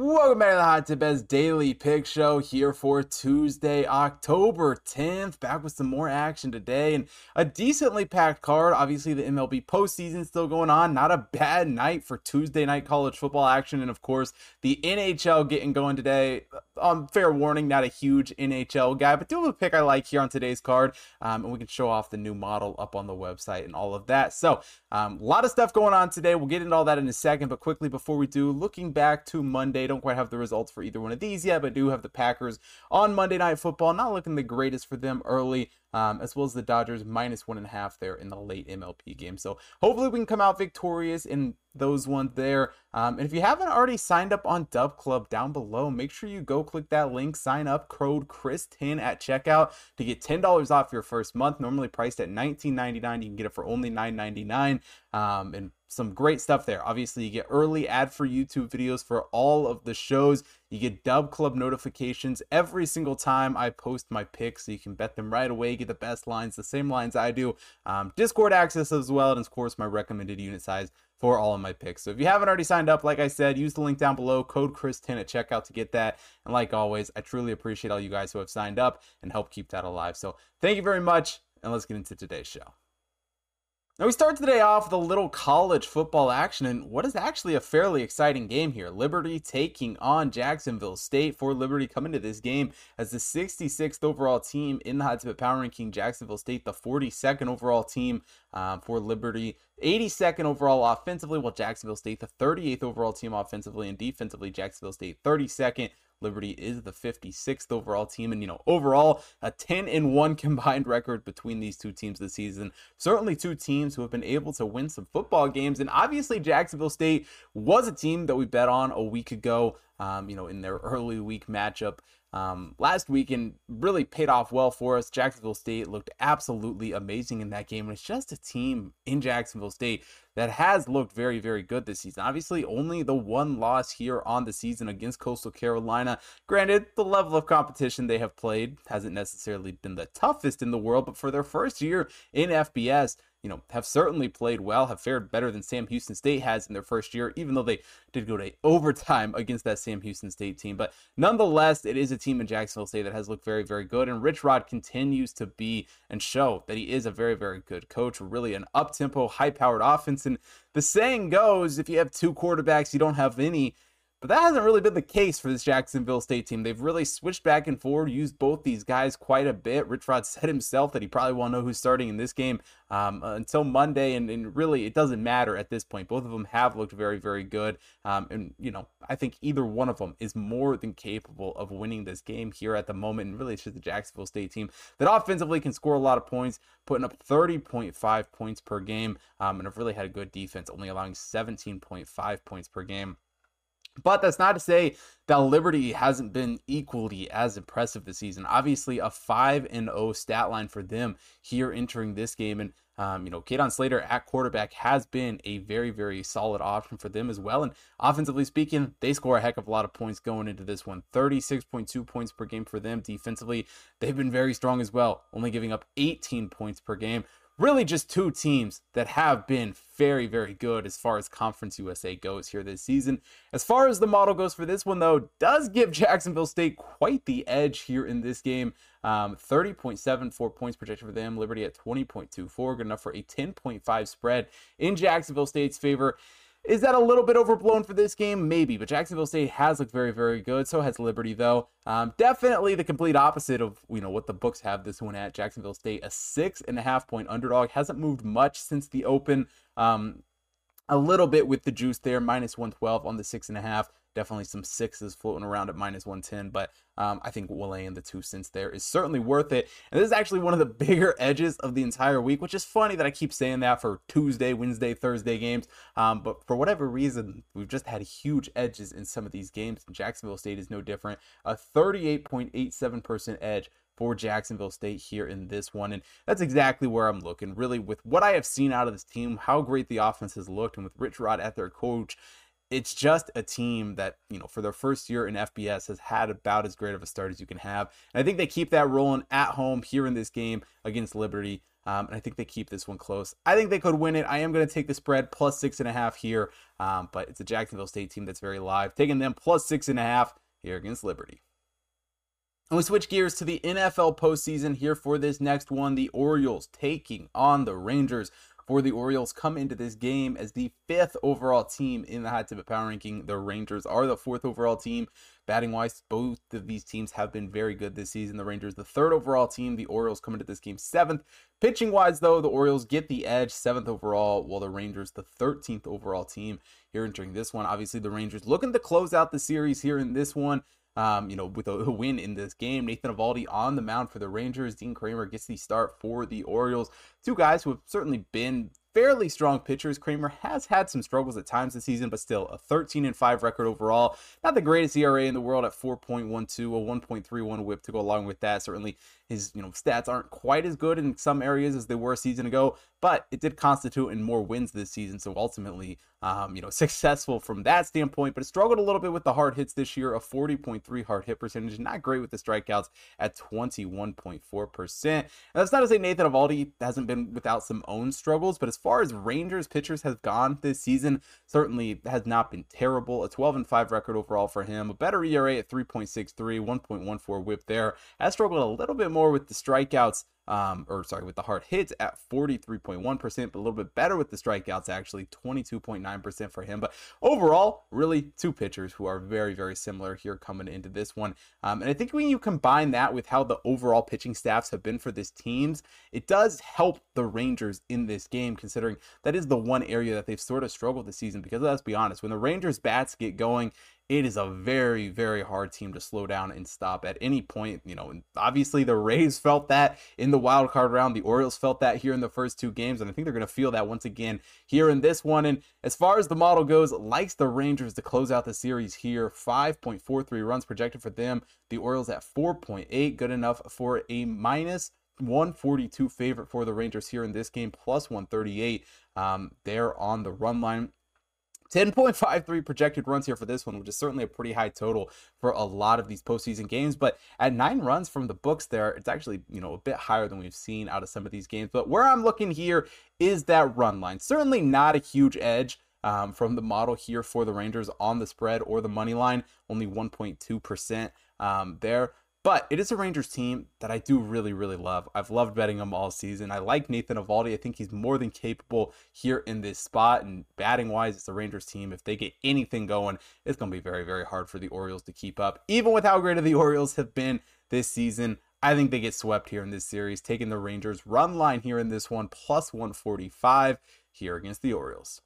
Welcome back to the Hot Tip Bets Daily Pick Show here for Tuesday, October 10th. Back with some more action today and a decently packed card. Obviously, the MLB postseason still going on. Not a bad night for Tuesday night college football action. And, of course, the NHL getting going today. Fair warning, not a huge NHL guy, but do have a pick I like here on today's card. And we can show off the new model up on the website and all of that. So, a lot of stuff going on today. We'll get into all that in a second. But quickly, before we do, looking back to Monday, don't quite have the results for either one of these yet, but do have the Packers on Monday Night Football. Not looking the greatest for them early, as well as the Dodgers -1.5 there in the late MLB game. So hopefully we can come out victorious in those ones there. And if you haven't already signed up on Dub Club down below, make sure you go click that link, sign up, code Chris10 at checkout to get $10 off your first month. Normally priced at $19.99, you can get it for only $9.99. And some great stuff there. Obviously, you get early ad-free YouTube videos for all of the shows. You get Dub Club notifications every single time I post my picks, so you can bet them right away, get the best lines, the same lines I do. Discord access as well, and of course, my recommended unit size for all of my picks. So if you haven't already signed up, like I said, use the link down below, code Chris10 at checkout to get that. And like always, I truly appreciate all you guys who have signed up and help keep that alive. So thank you very much, and let's get into today's show. Now we start today off with a little college football action and what is actually a fairly exciting game here. Liberty taking on Jacksonville State. For Liberty coming to this game as the 66th overall team in the Hotspit Power Ranking. Jacksonville State, the 42nd overall team for Liberty. 82nd overall offensively, while Jacksonville State, the 38th overall team offensively, and defensively, Jacksonville State 32nd. Liberty is the 56th overall team, and, you know, overall, a 10-1 combined record between these two teams this season. Certainly two teams who have been able to win some football games, and obviously Jacksonville State was a team that we bet on a week ago, you know, in their early week matchup last week, and really paid off well for us. Jacksonville State looked absolutely amazing in that game, and it's just a team in Jacksonville State that has looked very, very good this season. Obviously, only the one loss here on the season against Coastal Carolina. Granted, the level of competition they have played hasn't necessarily been the toughest in the world, but for their first year in FBS, you know, have certainly played well, have fared better than Sam Houston State has in their first year, even though they did go to overtime against that Sam Houston State team. But nonetheless, it is a team in Jacksonville State that has looked very, very good. And Rich Rod continues to be and show that he is a very, very good coach, really an up-tempo, high-powered offense. And the saying goes, if you have two quarterbacks, you don't have any. But that hasn't really been the case for this Jacksonville State team. They've really switched back and forward, used both these guys quite a bit. Rich Rod said himself that he probably won't know who's starting in this game until Monday, and really it doesn't matter at this point. Both of them have looked very, very good, and, you know, I think either one of them is more than capable of winning this game here at the moment, and really it's just the Jacksonville State team that offensively can score a lot of points, putting up 30.5 points per game, and have really had a good defense, only allowing 17.5 points per game. But that's not to say that Liberty hasn't been equally as impressive this season. Obviously, a 5-0 stat line for them here entering this game. And, you know, Kaidon Slater at quarterback has been a very, very solid option for them as well. And offensively speaking, they score a heck of a lot of points going into this one. 36.2 points per game for them. Defensively, they've been very strong as well, only giving up 18 points per game. Really just two teams that have been very, very good as far as Conference USA goes here this season. As far as the model goes for this one, though, does give Jacksonville State quite the edge here in this game. 30.74 points projection for them. Liberty at 20.24, good enough for a 10.5 spread in Jacksonville State's favor. Is that a little bit overblown for this game? Maybe, but Jacksonville State has looked very, very good. So has Liberty, though. Definitely the complete opposite of, you know, what the books have this one at. Jacksonville State, a 6.5 point underdog, hasn't moved much since the open. A little bit with the juice there, -112 on the 6.5. Definitely some sixes floating around at -110, but I think laying the 2 cents there is certainly worth it. And this is actually one of the bigger edges of the entire week, which is funny that I keep saying that for Tuesday, Wednesday, Thursday games. But for whatever reason, we've just had huge edges in some of these games. Jacksonville State is no different. A 38.87% edge for Jacksonville State here in this one. And that's exactly where I'm looking, really, with what I have seen out of this team, how great the offense has looked, and with Rich Rod at their coach. It's just a team that, you know, for their first year in FBS has had about as great of a start as you can have. And I think they keep that rolling at home here in this game against Liberty. And I think they keep this one close. I think they could win it. I am going to take the spread plus 6.5 here. But it's a Jacksonville State team that's very live. Taking them plus 6.5 here against Liberty. And we switch gears to the NFL postseason here for this next one. The Orioles taking on the Rangers. For the Orioles, come into this game as the 5th overall team in the Hot Tip Power Ranking. The Rangers are the 4th overall team. Batting-wise, both of these teams have been very good this season. The Rangers, the 3rd overall team. The Orioles come into this game 7th. Pitching-wise, though, the Orioles get the edge, 7th overall, while the Rangers, the 13th overall team here entering this one. Obviously, the Rangers looking to close out the series here in this one. With a win in this game. Nathan Eovaldi on the mound for the Rangers. Dean Kremer gets the start for the Orioles. Two guys who have certainly been fairly strong pitchers. Kremer has had some struggles at times this season, but still a 13-5 record overall. Not the greatest ERA in the world at 4.12, a 1.31 whip to go along with that. Certainly his stats aren't quite as good in some areas as they were a season ago, but it did constitute in more wins this season. So ultimately, successful from that standpoint, but it struggled a little bit with the hard hits this year, a 40.3 hard hit percentage. Not great with the strikeouts at 21.4%. And that's not to say Nathan Eovaldi hasn't been without some own struggles, but as far as Rangers pitchers have gone this season, certainly has not been terrible. A 12-5 record overall for him, a better ERA at 3.63, 1.14 whip there. Has struggled a little bit more with the strikeouts, with the hard hits at 43.1%, but a little bit better with the strikeouts, actually 22.9% for him. But overall, really two pitchers who are very, very similar here coming into this one. And I think when you combine that with how the overall pitching staffs have been for these teams, it does help the Rangers in this game, considering that is the one area that they've sort of struggled this season, because let's be honest, when the Rangers bats get going, it is a very, very hard team to slow down and stop at any point. And obviously the Rays felt that in the wild card round. The Orioles felt that here in the first two games, and I think they're going to feel that once again here in this one. And as far as the model goes, likes the Rangers to close out the series here. 5.43 runs projected for them. The Orioles at 4.8, good enough for a minus 142 favorite for the Rangers here in this game, plus 138 there on the run line. 10.53 projected runs here for this one, which is certainly a pretty high total for a lot of these postseason games. But at 9 runs from the books there, it's actually, a bit higher than we've seen out of some of these games. But where I'm looking here is that run line. Certainly not a huge edge from the model here for the Rangers on the spread or the money line, only 1.2% there. But it is a Rangers team that I do really, really love. I've loved betting them all season. I like Nathan Eovaldi. I think he's more than capable here in this spot. And batting-wise, it's a Rangers team. If they get anything going, it's going to be very, very hard for the Orioles to keep up. Even with how great the Orioles have been this season, I think they get swept here in this series, taking the Rangers run line here in this one, plus 145 here against the Orioles.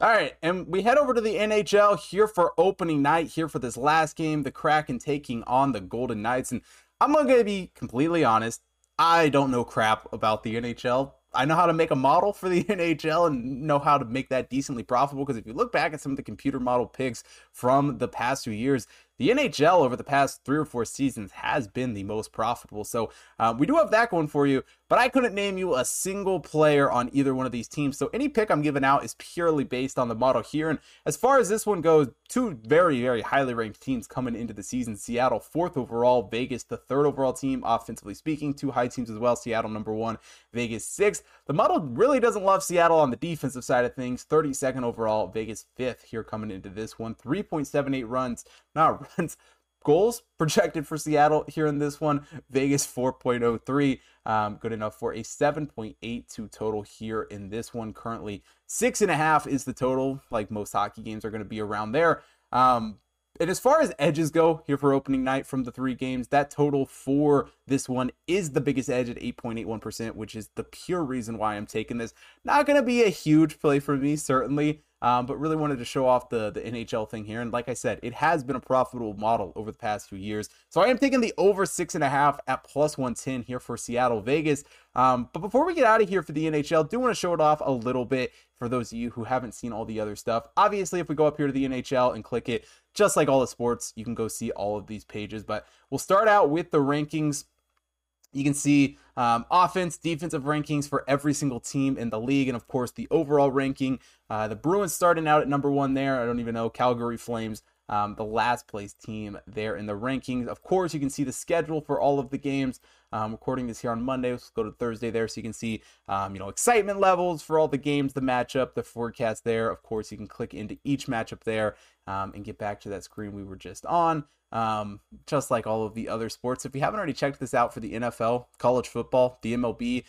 All right, and we head over to the NHL here for opening night, here for this last game, the Kraken taking on the Golden Knights. And I'm going to be completely honest, I don't know crap about the NHL. I know how to make a model for the NHL and know how to make that decently profitable, because if you look back at some of the computer model picks from the past few years, the NHL over the past 3 or 4 seasons has been the most profitable. So we do have that going for you, but I couldn't name you a single player on either one of these teams. So any pick I'm giving out is purely based on the model here. And as far as this one goes, two very, very highly ranked teams coming into the season. Seattle, 4th overall. Vegas, the 3rd overall team, offensively speaking. Two high teams as well. Seattle, number 1. Vegas, 6th. The model really doesn't love Seattle on the defensive side of things. 32nd overall. Vegas, 5th here coming into this one. 3.78 runs. Not runs. Goals projected for Seattle here in this one. Vegas 4.03, good enough for a 7.82 total here in this one. Currently 6.5 is the total, like most hockey games are going to be around there. And as far as edges go here for opening night from the 3 games, that total for this one is the biggest edge at 8.81%, which is the pure reason why I'm taking this. Not going to be a huge play for me, certainly, but really wanted to show off the NHL thing here. And like I said, it has been a profitable model over the past few years. So I am taking the over 6.5 at plus 110 here for Seattle, Vegas. But before we get out of here for the NHL, I do want to show it off a little bit for those of you who haven't seen all the other stuff. Obviously, if we go up here to the NHL and click it, just like all the sports, you can go see all of these pages. But we'll start out with the rankings. You can see offense, defensive rankings for every single team in the league. And, of course, the overall ranking. The Bruins starting out at number 1 there. I don't even know. Calgary Flames, the last place team there in the rankings. Of course, you can see the schedule for all of the games. Recording this here on Monday. Let's go to Thursday there so you can see, excitement levels for all the games, the matchup, the forecast there. Of course, you can click into each matchup there and get back to that screen we were just on. Just like all of the other sports. If you haven't already checked this out for the NFL, college football, the MLB,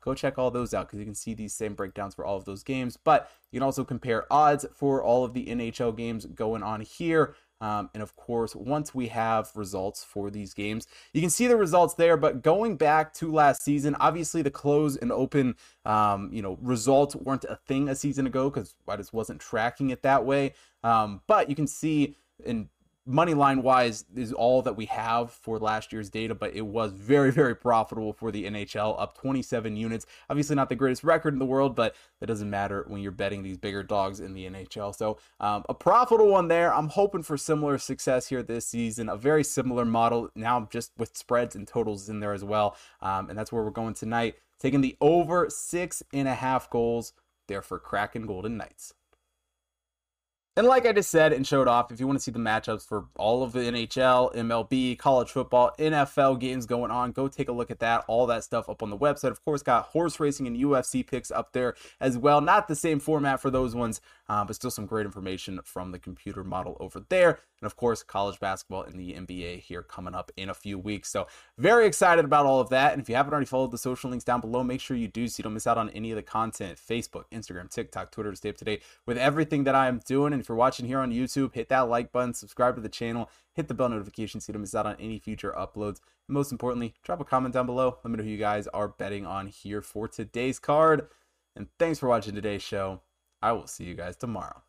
go check all those out because you can see these same breakdowns for all of those games. But you can also compare odds for all of the NHL games going on here. And of course, once we have results for these games, you can see the results there. But going back to last season, obviously the close and open, results weren't a thing a season ago because I just wasn't tracking it that way. But you can see in money line wise is all that we have for last year's data, but it was very, very profitable for the NHL, up 27 units. Obviously not the greatest record in the world, but that doesn't matter when you're betting these bigger dogs in the NHL. So a profitable one there. I'm hoping for similar success here this season, a very similar model now just with spreads and totals in there as well. And that's where we're going tonight, taking the over 6.5 goals there for Kraken Golden Knights. And like I just said and showed off, if you want to see the matchups for all of the NHL, MLB, college football, NFL games going on, go take a look at that. All that stuff up on the website. Of course, got horse racing and UFC picks up there as well. Not the same format for those ones, but still some great information from the computer model over there. And of course, college basketball and the NBA here coming up in a few weeks. So very excited about all of that. And if you haven't already followed the social links down below, make sure you do so you don't miss out on any of the content. Facebook, Instagram, TikTok, Twitter to stay up to date with everything that I am doing. And if you're watching here on YouTube, hit that like button, subscribe to the channel, hit the bell notification so you don't miss out on any future uploads. And most importantly, drop a comment down below. Let me know who you guys are betting on here for today's card. And thanks for watching today's show. I will see you guys tomorrow.